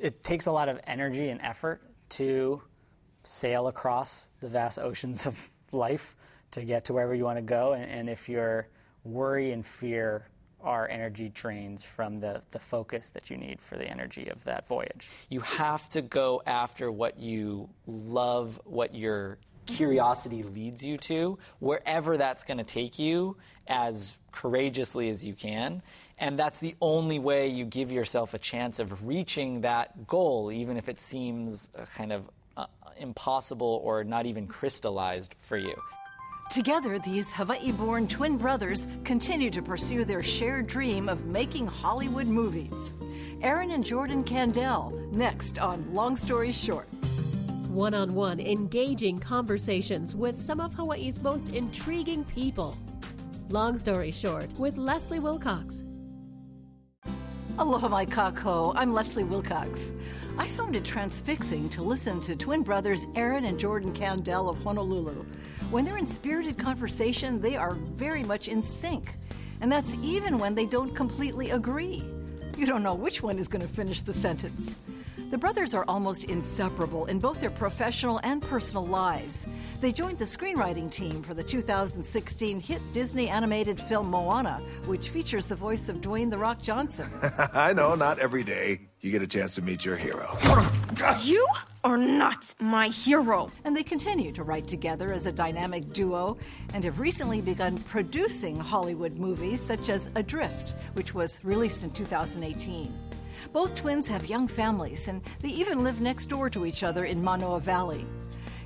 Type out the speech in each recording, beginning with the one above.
it takes a lot of energy and effort to sail across the vast oceans of life to get to wherever you want to go. And if your worry and fear are energy drains from the focus that you need for the energy of that voyage. You have to go after what you love, what your curiosity leads you to, wherever that's going to take you, as courageously as you can. And that's the only way you give yourself a chance of reaching that goal, even if it seems kind of impossible or not even crystallized for you. Together, these Hawaii-born twin brothers continue to pursue their shared dream of making Hollywood movies. Aaron and Jordan Kandel, next on Long Story Short. One-on-one, engaging conversations with some of Hawaii's most intriguing people. Long Story Short with Leslie Wilcox. Aloha mai kākou, I'm Leslie Wilcox. I found it transfixing to listen to twin brothers Aaron and Jordan Kandel of Honolulu. When they're in spirited conversation, they are very much in sync. And that's even when they don't completely agree. You don't know which one is going to finish the sentence. The brothers are almost inseparable in both their professional and personal lives. They joined the screenwriting team for the 2016 hit Disney animated film Moana, which features the voice of Dwayne "The Rock" Johnson. I know, not every day you get a chance to meet your hero. You are not my hero. And they continue to write together as a dynamic duo and have recently begun producing Hollywood movies such as Adrift, which was released in 2018. Both twins have young families, and they even live next door to each other in Manoa Valley.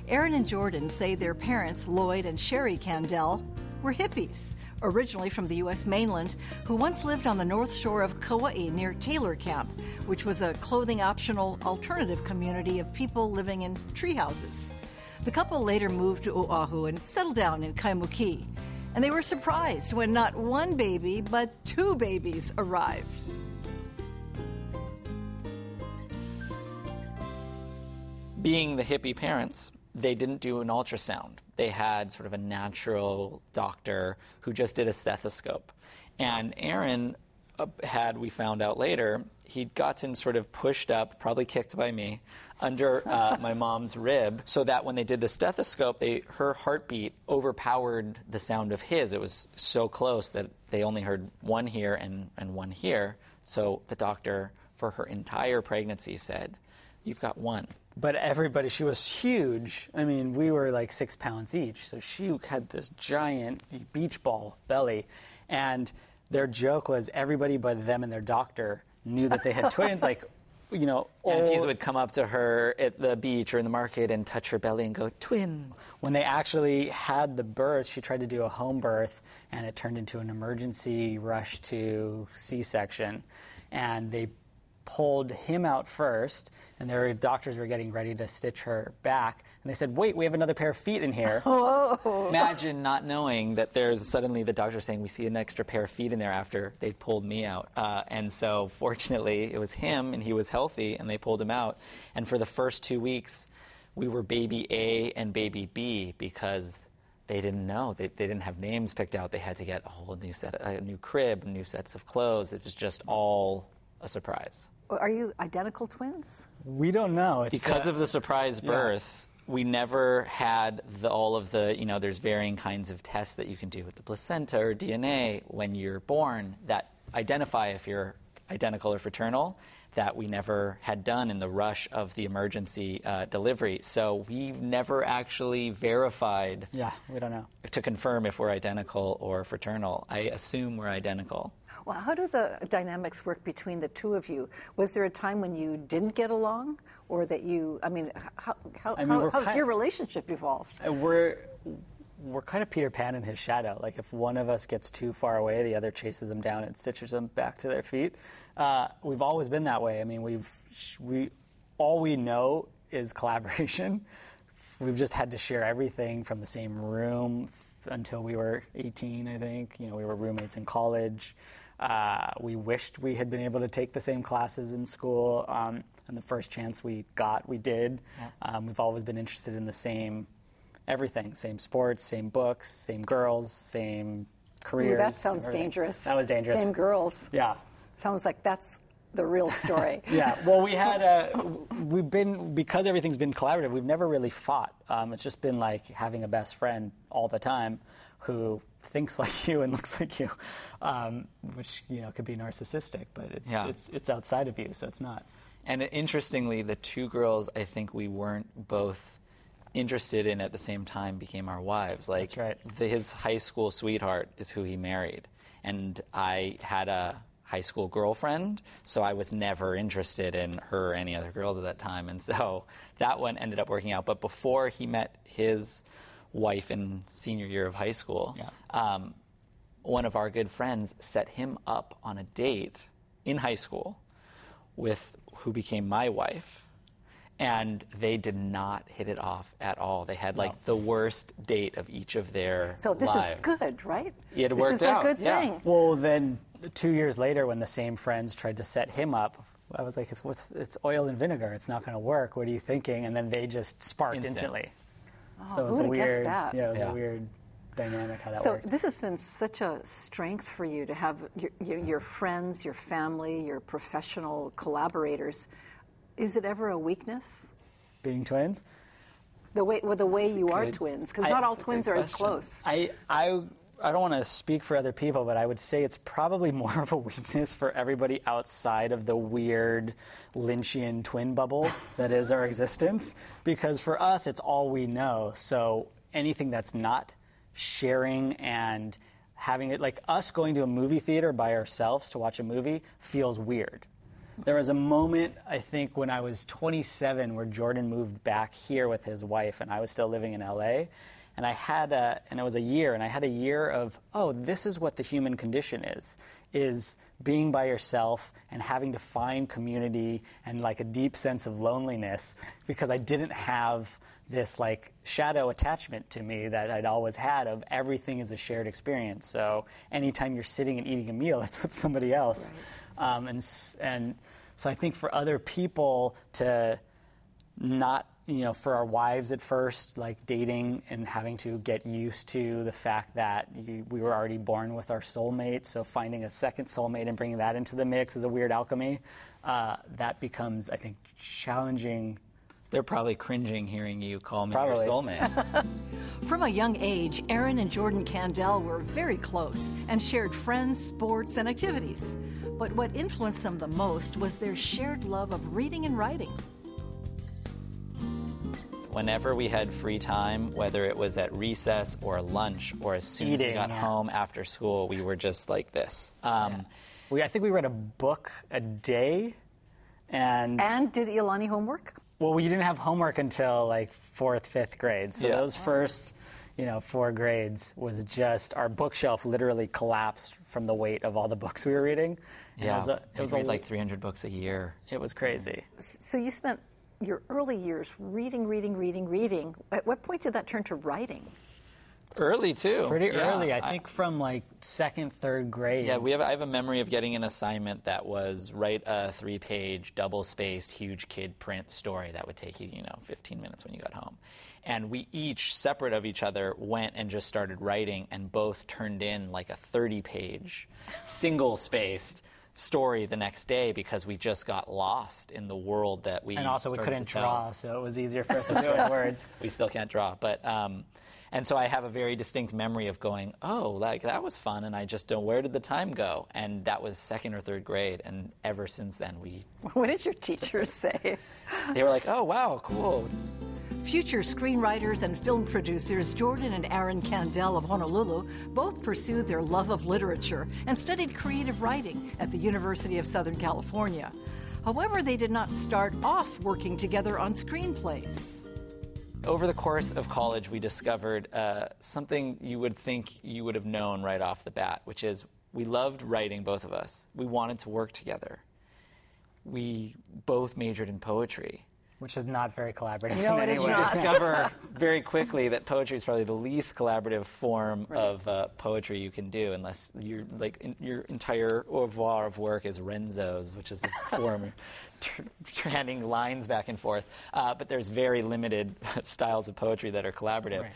Aaron and Jordan say their parents, Lloyd and Sherry Kandel, were hippies, originally from the U.S. mainland, who once lived on the north shore of Kauai near Taylor Camp, which was a clothing-optional alternative community of people living in tree houses. The couple later moved to Oahu and settled down in Kaimuki, and they were surprised when not one baby, but two babies arrived. Being the hippie parents, they didn't do an ultrasound. They had sort of a natural doctor who just did a stethoscope. And Aaron had, we found out later, he'd gotten sort of pushed up, probably kicked by me, under my mom's rib, so that when they did the stethoscope, her heartbeat overpowered the sound of his. It was so close that they only heard one here and one here. So the doctor, for her entire pregnancy, said, "You've got one." But everybody, she was huge. I mean, we were like 6 pounds each. So she had this giant beach ball belly. And their joke was everybody but them and their doctor knew that they had twins. Like, you know, aunties would come up to her at the beach or in the market and touch her belly and go, "Twins." When they actually had the birth, she tried to do a home birth, and it turned into an emergency rush to C-section. And they pulled him out first, and their doctors were getting ready to stitch her back, and they said, "Wait, we have another pair of feet in here." Whoa. Imagine not knowing that there's suddenly the doctor saying, "We see an extra pair of feet in there," after they pulled me out. And so fortunately, it was him, and he was healthy, and they pulled him out. And for the first 2 weeks, we were baby A and baby B, because they didn't know. They didn't have names picked out. They had to get a whole new set, a new crib, new sets of clothes. It was just all a surprise. Are you identical twins? We don't know. It's because of the surprise birth, yeah. We never had all of the, you know, there's varying kinds of tests that you can do with the placenta or DNA when you're born that identify if you're identical or fraternal, that we never had done in the rush of the emergency delivery. So we've never actually verified. Yeah, we don't know. To confirm if we're identical or fraternal. I assume we're identical. Well, how do the dynamics work between the two of you? Was there a time when you didn't get along, or that you, I mean, how's your relationship evolved? We're kind of Peter Pan in his shadow. Like, if one of us gets too far away, the other chases them down and stitches them back to their feet. We've always been that way. I mean, all we know is collaboration. We've just had to share everything from the same room until we were 18, I think. You know, we were roommates in college. We wished we had been able to take the same classes in school. And the first chance we got, we did. Yeah. We've always been interested in the same everything, same sports, same books, same girls, same careers. Ooh, that sounds dangerous. That was dangerous. Same girls. Yeah. Sounds like that's the real story. Yeah. Well, we had because everything's been collaborative, we've never really fought. It's just been like having a best friend all the time who thinks like you and looks like you, which, you know, could be narcissistic, but it's outside of you, so it's not. And interestingly, the two girls I think we weren't both interested in at the same time became our wives. Like, that's right. His high school sweetheart is who he married, and I had a high school girlfriend, so I was never interested in her or any other girls at that time, and so that one ended up working out. But before he met his wife in senior year of high school, one of our good friends set him up on a date in high school with who became my wife, and they did not hit it off at all. They had like the worst date of each of their lives. So this is good, right? It worked out. This is a good thing. Well, then 2 years later, when the same friends tried to set him up, I was like, it's oil and vinegar. It's not going to work. What are you thinking? And then they just sparked instantly. Oh, so it was a weird dynamic how that worked. So this has been such a strength for you to have your friends, your family, your professional collaborators. Is it ever a weakness? Being twins? The way you are twins, because not all twins are as close. I don't want to speak for other people, but I would say it's probably more of a weakness for everybody outside of the weird Lynchian twin bubble that is our existence, because for us, it's all we know. So anything that's not sharing and having it, like us going to a movie theater by ourselves to watch a movie, feels weird. There was a moment, I think, when I was 27 where Jordan moved back here with his wife, and I was still living in L.A., and I had a year of, this is what the human condition is being by yourself and having to find community and like a deep sense of loneliness, because I didn't have this like shadow attachment to me that I'd always had of everything is a shared experience. So anytime you're sitting and eating a meal, it's with somebody else. Right. And so I think for other people to not, you know, for our wives at first, like dating and having to get used to the fact that we were already born with our soulmate, so finding a second soulmate and bringing that into the mix is a weird alchemy. That becomes, I think, challenging. They're probably cringing hearing you call me your soulmate. From a young age, Aaron and Jordan Kandel were very close and shared friends, sports, and activities. But what influenced them the most was their shared love of reading and writing. Whenever we had free time, whether it was at recess or lunch or as soon as we got home after school, we were just like this. I think we read a book a day. And did Iolani homework? Well, we didn't have homework until like fourth, fifth grade. So those first, 4 grades was just our bookshelf literally collapsed from the weight of all the books we were reading. Yeah, it was like 300 books a year. It was crazy. So you spent your early years reading. At what point did that turn to writing? Early, too. Pretty early. I think from, like, second, third grade. Yeah, I have a memory of getting an assignment that was write a 3-page, double-spaced, huge kid print story that would take you, 15 minutes when you got home. And we each, separate of each other, went and just started writing and both turned in, like, a 30-page, single-spaced story the next day, because we just got lost in the world that we and also we couldn't draw, so it was easier for us to do it in words. We still can't draw, but and so I have a very distinct memory of going, that was fun, and I just don't, where did the time go? And that was second or third grade, and ever since then we... What did your teachers say? They were like, oh wow, cool. Future screenwriters and film producers Jordan and Aaron Kandel of Honolulu both pursued their love of literature and studied creative writing at the University of Southern California. However, they did not start off working together on screenplays. Over the course of college, we discovered something you would think you would have known right off the bat, which is we loved writing, both of us. We wanted to work together. We both majored in poetry. Which is not very collaborative. No, it is not. We discover very quickly that poetry is probably the least collaborative form of poetry you can do, unless you're your entire au revoir of work is Renzo's, which is a form of handing lines back and forth. But there's very limited styles of poetry that are collaborative. Right.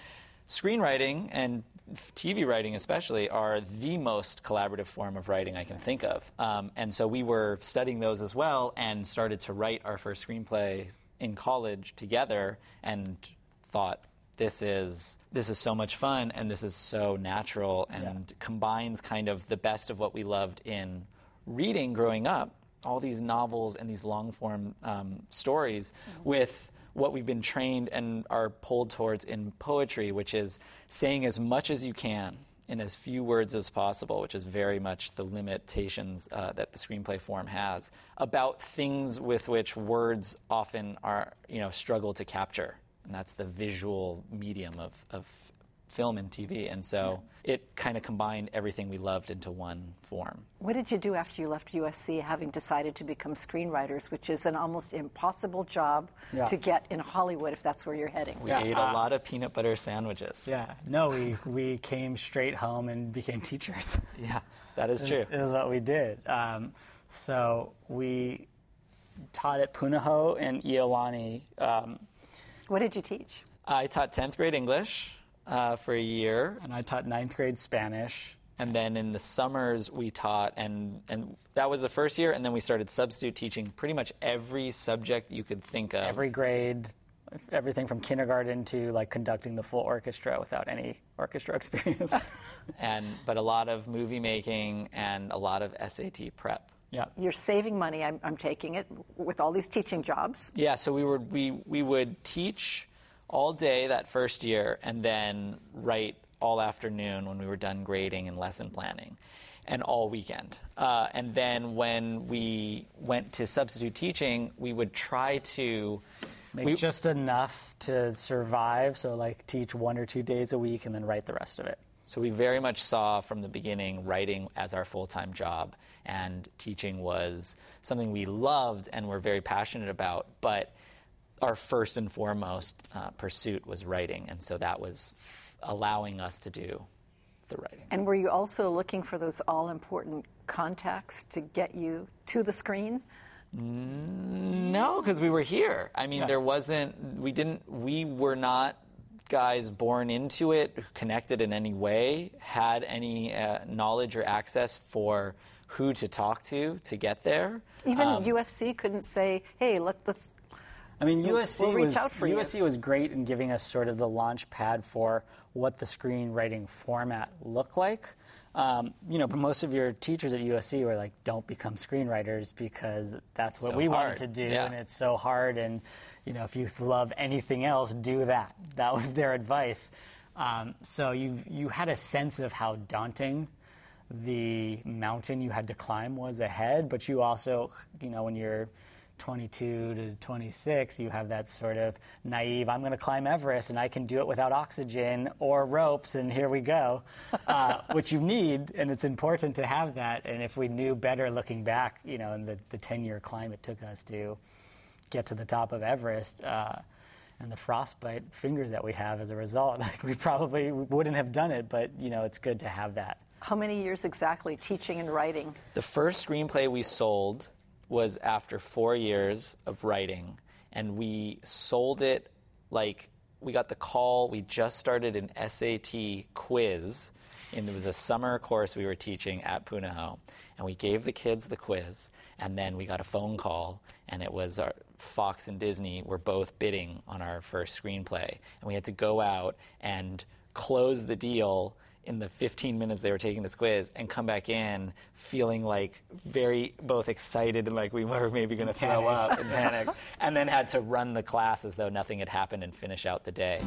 screenwriting and TV writing especially are the most collaborative form of writing I can think of. And so we were studying those as well and started to write our first screenplay in college together and thought, this is so much fun and this is so natural and combines kind of the best of what we loved in reading growing up, all these novels and these long-form stories with what we've been trained and are pulled towards in poetry, which is saying as much as you can in as few words as possible, which is very much the limitations that the screenplay form has about things with which words often are, struggle to capture. And that's the visual medium of film and TV. And so it kind of combined everything we loved into one form. What did you do after you left USC, having decided to become screenwriters, which is an almost impossible job to get in Hollywood if that's where you're heading? We ate a lot of peanut butter sandwiches. Yeah. No, we came straight home and became teachers. Yeah, that is true. Is what we did. So we taught at Punahou and Iolani. What did you teach? I taught 10th grade English. For a year. And I taught 9th grade Spanish. And then in the summers we taught, and that was the first year, and then we started substitute teaching pretty much every subject you could think of. Every grade, everything from kindergarten to like conducting the full orchestra without any orchestra experience. But a lot of movie making and a lot of SAT prep. Yeah. You're saving money, I'm taking it, with all these teaching jobs. Yeah, so we would teach all day that first year and then write all afternoon when we were done grading and lesson planning and all weekend. And then when we went to substitute teaching, we would try to make just enough to survive. So like teach 1 or 2 days a week and then write the rest of it. So we very much saw from the beginning writing as our full-time job, and teaching was something we loved and were very passionate about, but our first and foremost pursuit was writing, and so that was allowing us to do the writing. And were you also looking for those all-important contacts to get you to the screen? No, because we were here. I mean, we were not guys born into it, connected in any way, had any knowledge or access for who to talk to get there. Even USC couldn't say, hey, let's... I mean, USC was great in giving us sort of the launch pad for what the screenwriting format looked like. But most of your teachers at USC were like, don't become screenwriters because that's what we wanted to do, and it's so hard, and, if you love anything else, do that. That was their advice. So you had a sense of how daunting the mountain you had to climb was ahead, but you also, when you're 22 to 26, you have that sort of naive, I'm going to climb Everest and I can do it without oxygen or ropes and here we go, which you need, and it's important to have that. And if we knew better looking back, in the 10-year climb it took us to get to the top of Everest and the frostbite fingers that we have as a result, like we probably wouldn't have done it, but, it's good to have that. How many years exactly teaching and writing? The first screenplay we sold was after 4 years of writing, and we sold it like we got the call. We just started an SAT quiz, and it was a summer course we were teaching at Punahou, and we gave the kids the quiz, and then we got a phone call, and it was Fox and Disney were both bidding on our first screenplay, and we had to go out and close the deal in the 15 minutes they were taking this quiz and come back in feeling like very both excited and like we were maybe going to throw up and panic, and then had to run the class as though nothing had happened and finish out the day.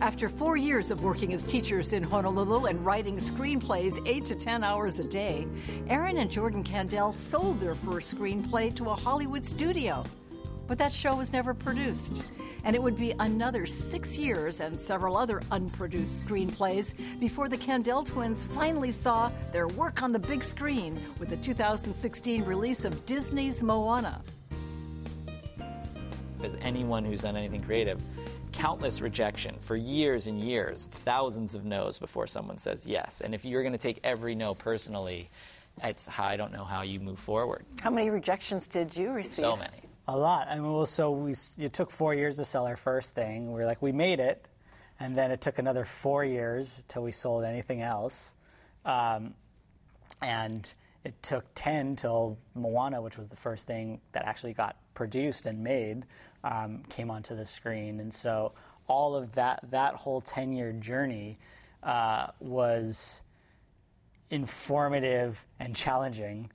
After 4 years of working as teachers in Honolulu and writing screenplays 8 to 10 hours a day, Aaron and Jordan Kandel sold their first screenplay to a Hollywood studio. But that show was never produced. And it would be another 6 years and several other unproduced screenplays before the Kandel twins finally saw their work on the big screen with the 2016 release of Disney's Moana. As anyone who's done anything creative, countless rejection for years and years, thousands of no's before someone says yes. And if you're going to take every no personally, I don't know how you move forward. How many rejections did you receive? So many. A lot. I mean, it took 4 years to sell our first thing. We made it, And then it took another 4 years till we sold anything else. And it took 10 till Moana, which was the first thing that actually got produced and made, came onto the screen. And so all of that whole 10-year journey was informative and challenging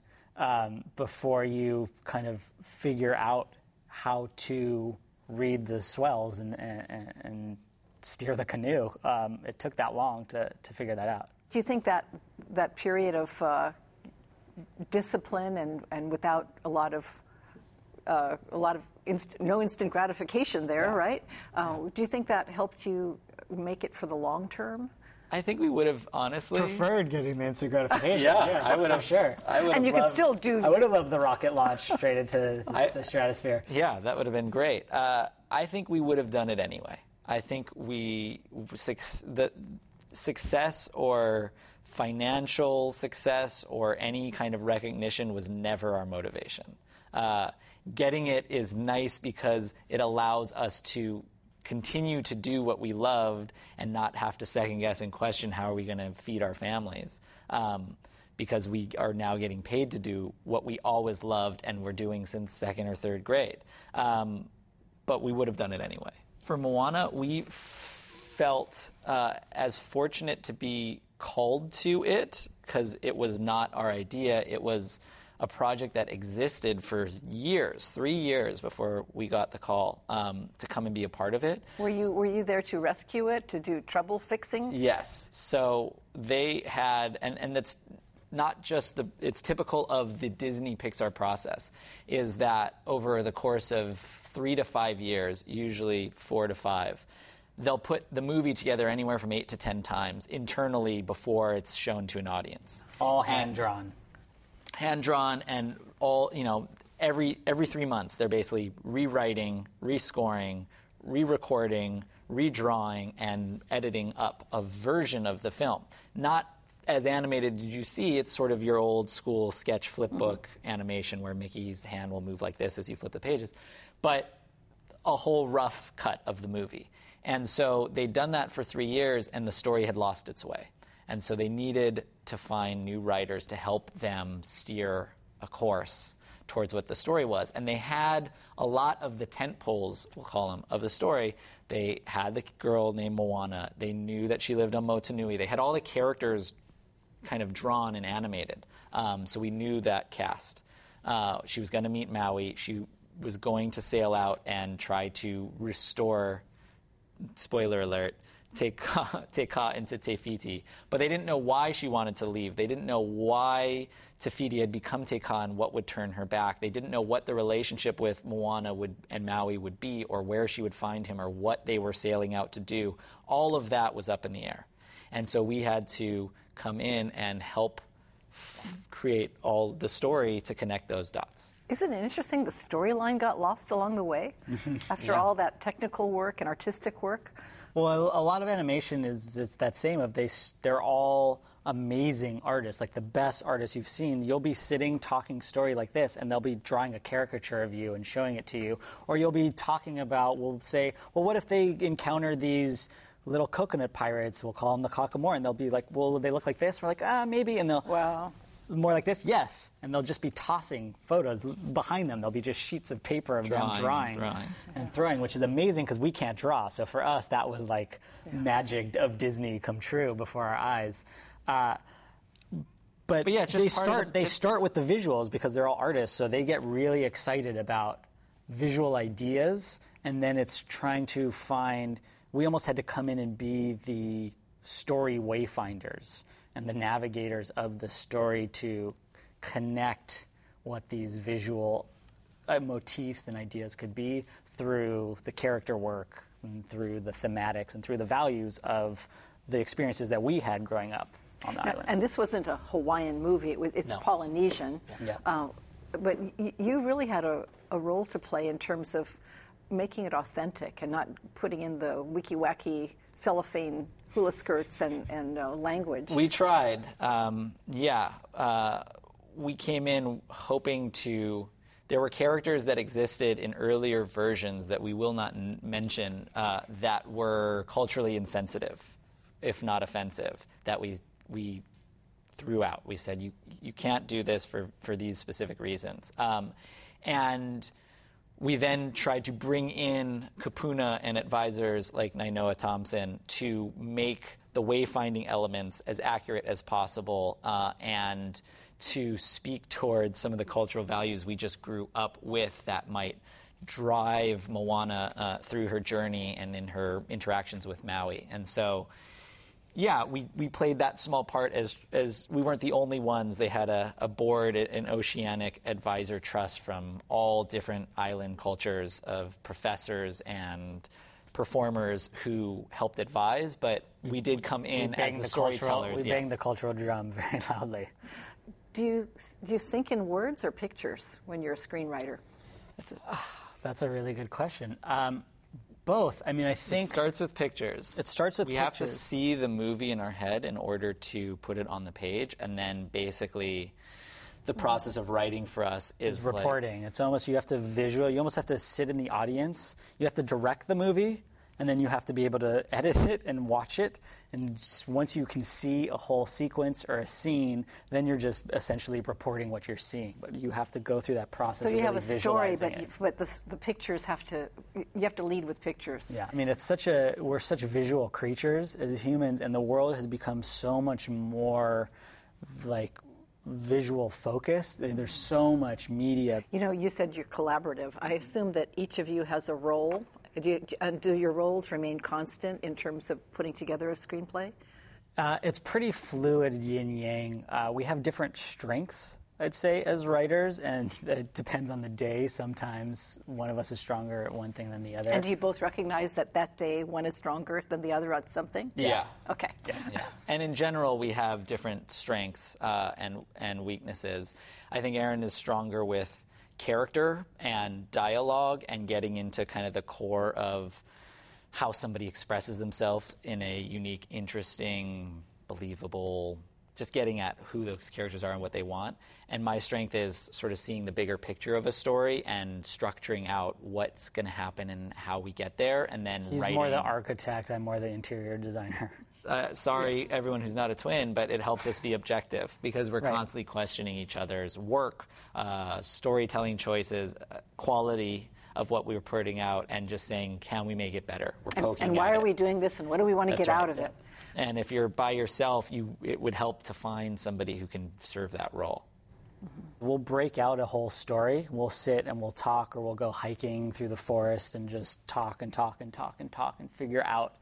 before you kind of figure out how to read the swells and steer the canoe. It took that long to figure that out. Do you think that period of discipline and without no instant gratification there, yeah. right? Yeah. Do you think that helped you make it for the long term? I think we would have honestly preferred getting the instant gratification. yeah, I would have. Sure. And you could still do. I would have loved the rocket launch straight into the stratosphere. Yeah, that would have been great. I think we would have done it anyway. I think the success or financial success or any kind of recognition was never our motivation. Getting it is nice because it allows us to continue to do what we loved and not have to second guess and question how are we going to feed our families, because we are now getting paid to do what we always loved and were doing since second or third grade. But we would have done it anyway. For Moana, we felt as fortunate to be called to it because it was not our idea. It was a project that existed for years, 3 years before we got the call to come and be a part of it. Were you there to rescue it, to do trouble fixing? Yes. So they had, and that's not just it's typical of the Disney Pixar process, is that over the course of 3 to 5 years, usually 4 to 5, they'll put the movie together anywhere from 8 to 10 times internally before it's shown to an audience. All hand-drawn. Hand-drawn, and all, you know, every 3 months they're basically rewriting, rescoring, re-recording, redrawing, and editing up a version of the film. Not as animated as you see, it's sort of your old school sketch flip book animation where Mickey's hand will move like this as you flip the pages, but a whole rough cut of the movie. And so they'd done that for 3 years, and the story had lost its way. And so they needed to find new writers to help them steer a course towards what the story was. And they had a lot of the tent poles, we'll call them, of the story. They had the girl named Moana. They knew that she lived on Motunui. They had all the characters kind of drawn and animated. So we knew that cast. She was going to meet Maui. She was going to sail out and try to restore, spoiler alert, Te Ka into Te Fiti. But they didn't know why she wanted to leave. They didn't know why Te Fiti had become Te Ka and what would turn her back. They didn't know what the relationship with Moana and Maui would be, or where she would find him, or what they were sailing out to do. All of that was up in the air. And so we had to come in and help create all the story to connect those dots. Isn't it interesting the storyline got lost along the way after all that technical work and artistic work? Well, a lot of animation it's that same of they're all amazing artists, like the best artists you've seen. You'll be sitting talking story like this, and they'll be drawing a caricature of you and showing it to you. Or you'll be talking about, we'll say, well, what if they encounter these little coconut pirates? We'll call them the Kakamora, and they'll be like, well, they look like this. We're like, maybe, and they'll... Wow. More like this, yes, and they'll just be tossing photos behind them. There'll be just sheets of paper of them drawing and throwing, which is amazing because we can't draw. So for us, that was like magic of Disney come true before our eyes. But yeah, they start with the visuals because they're all artists, so they get really excited about visual ideas, and then it's trying to find. We almost had to come in and be the story wayfinders and the navigators of the story to connect what these visual motifs and ideas could be through the character work and through the thematics and through the values of the experiences that we had growing up on the islands. And this wasn't a Hawaiian movie. It's Polynesian. Yeah. But you really had a role to play in terms of making it authentic and not putting in the wiki-wacky cellophane hula skirts and language. We tried. We came in hoping to there were characters that existed in earlier versions that we will not mention that were culturally insensitive, if not offensive, that we threw out. We said, you can't do this for these specific reasons. And we then tried to bring in kapuna and advisors like Nainoa Thompson to make the wayfinding elements as accurate as possible and to speak towards some of the cultural values we just grew up with that might drive Moana through her journey and in her interactions with Maui. And so, yeah, we played that small part as we weren't the only ones. They had a board, an Oceanic Advisor Trust from all different island cultures of professors and performers who helped advise, but we did come in as the storytellers. We banged the cultural drum very loudly. Do you think in words or pictures when you're a screenwriter? That's a really good question. Both. I mean, I think... It starts with pictures. We have to see the movie in our head in order to put it on the page, and then basically the process of writing for us is reporting. Like, it's almost, you have to visual, you almost have to sit in the audience, you have to direct the movie, and then you have to be able to edit it and watch it. And just once you can see a whole sequence or a scene, then you're just essentially reporting what you're seeing. But you have to go through that process. So you have a story, but the pictures you have to lead with pictures. Yeah, I mean, we're such visual creatures as humans, and the world has become so much more like visual focused. There's so much media. You know, you said you're collaborative. I assume that each of you has a role. Do your roles remain constant in terms of putting together a screenplay? It's pretty fluid, yin-yang. We have different strengths, I'd say, as writers, and it depends on the day. Sometimes one of us is stronger at one thing than the other. And do you both recognize that day one is stronger than the other at something? Yeah. Okay. Yes. Yeah. And in general, we have different strengths and weaknesses. I think Aaron is stronger with character and dialogue and getting into kind of the core of how somebody expresses themselves in a unique, interesting, believable, just getting at who those characters are and what they want. And my strength is sort of seeing the bigger picture of a story and structuring out what's going to happen and how we get there, and then writing. He's more the architect, I'm more the interior designer. Sorry, everyone who's not a twin, but it helps us be objective because we're constantly questioning each other's work, storytelling choices, quality of what we were putting out, and just saying, can we make it better? We're poking and why at are it. We doing this, and what do we want to get out of it? And if you're by yourself, it would help to find somebody who can serve that role. We'll break out a whole story. We'll sit and we'll talk, or we'll go hiking through the forest and just talk and figure out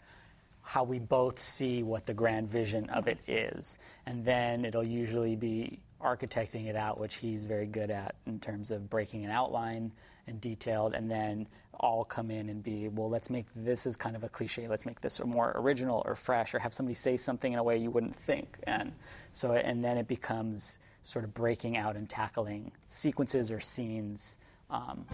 how we both see what the grand vision of it is. And then it'll usually be architecting it out, which he's very good at in terms of breaking an outline and detailed, and then all come in and be, well, let's make this is kind of a cliche, let's make this more original or fresh, or have somebody say something in a way you wouldn't think. And then it becomes sort of breaking out and tackling sequences or scenes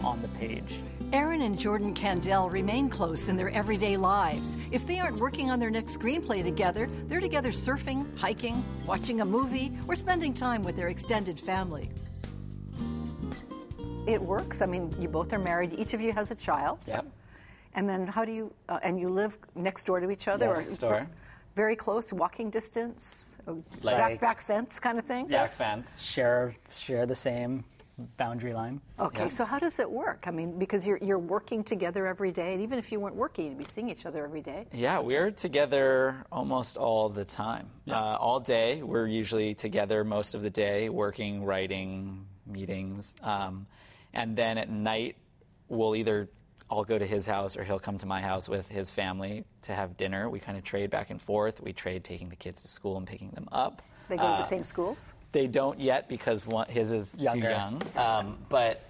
on the page. Aaron and Jordan Kandel remain close in their everyday lives. If they aren't working on their next screenplay together, they're together surfing, hiking, watching a movie, or spending time with their extended family. It works. I mean, you both are married. Each of you has a child. Yep. And then how do you, and you live next door to each other? Yes, or very close, walking distance, back fence kind of thing? Yes. Back fence. Share the same boundary line. Okay, yeah. So how does it work? I mean, because you're working together every day, and even if you weren't working, you'd be seeing each other every day. Yeah, we're together almost all the time. Yeah. All day, we're usually together most of the day, working, writing, meetings. And then at night, we'll either all go to his house or he'll come to my house with his family to have dinner. We kind of trade back and forth. We trade taking the kids to school and picking them up. They go to the same schools? They don't yet because his is too young, but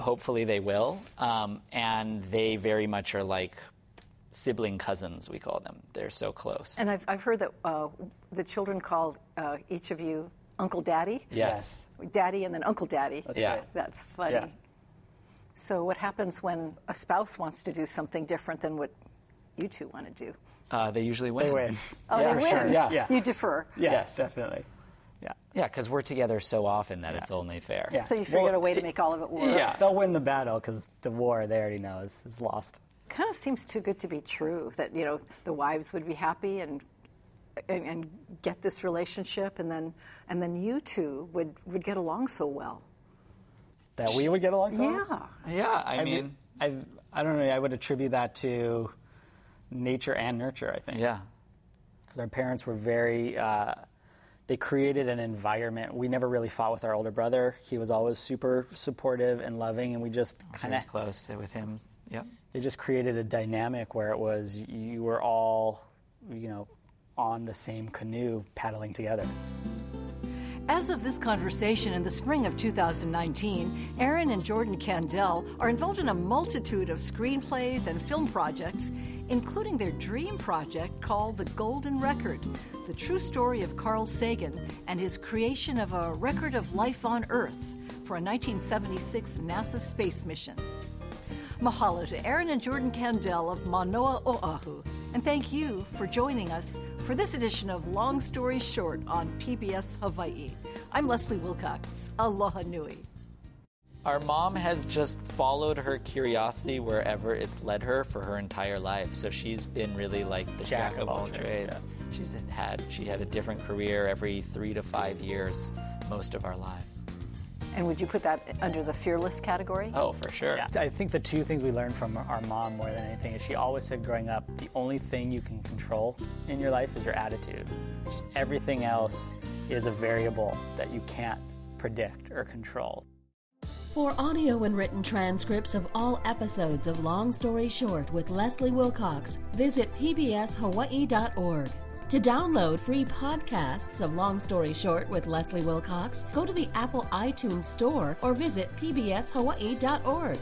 hopefully they will. And they very much are like sibling cousins, we call them. They're so close. And I've heard that the children call each of you Uncle Daddy? Yes. Daddy and then Uncle Daddy. That's right. That's funny. Yeah. So what happens when a spouse wants to do something different than what you two want to do? They usually win. They win. Oh, yeah. They win? Sure. Yeah. You defer. Yeah, yes, definitely. Yeah. Yeah, because we're together so often that it's only fair. Yeah. So you figured a way to make all of it work. Yeah, they'll win the battle because the war, they already know, is lost. Kind of seems too good to be true that, you know, the wives would be happy and get this relationship, and then you two would get along so well. That we would get along so well? Yeah. Yeah, I mean, I don't know, I would attribute that to nature and nurture, I think. Yeah. Because our parents were very... They created an environment. We never really fought with our older brother. He was always super supportive and loving, and we just kind of... close to with him, yep. They just created a dynamic where it was you were all, you know, on the same canoe paddling together. As of this conversation in the spring of 2019, Aaron and Jordan Kandel are involved in a multitude of screenplays and film projects, including their dream project called The Golden Record, the true story of Carl Sagan and his creation of a record of life on Earth for a 1976 NASA space mission. Mahalo to Aaron and Jordan Kandel of Manoa, Oahu, and thank you for joining us for this edition of Long Story Short on PBS Hawaii. I'm Leslie Wilcox. Aloha nui. Our mom has just followed her curiosity wherever it's led her for her entire life. So she's been really like the jack of all trades. Yeah. She had a different career every 3 to 5 years most of our lives. And would you put that under the fearless category? Oh, for sure. Yeah. I think the two things we learned from our mom more than anything is she always said growing up, the only thing you can control in your life is your attitude. Just everything else is a variable that you can't predict or control. For audio and written transcripts of all episodes of Long Story Short with Leslie Wilcox, visit pbshawaii.org. To download free podcasts of Long Story Short with Leslie Wilcox, go to the Apple iTunes Store or visit pbshawaii.org.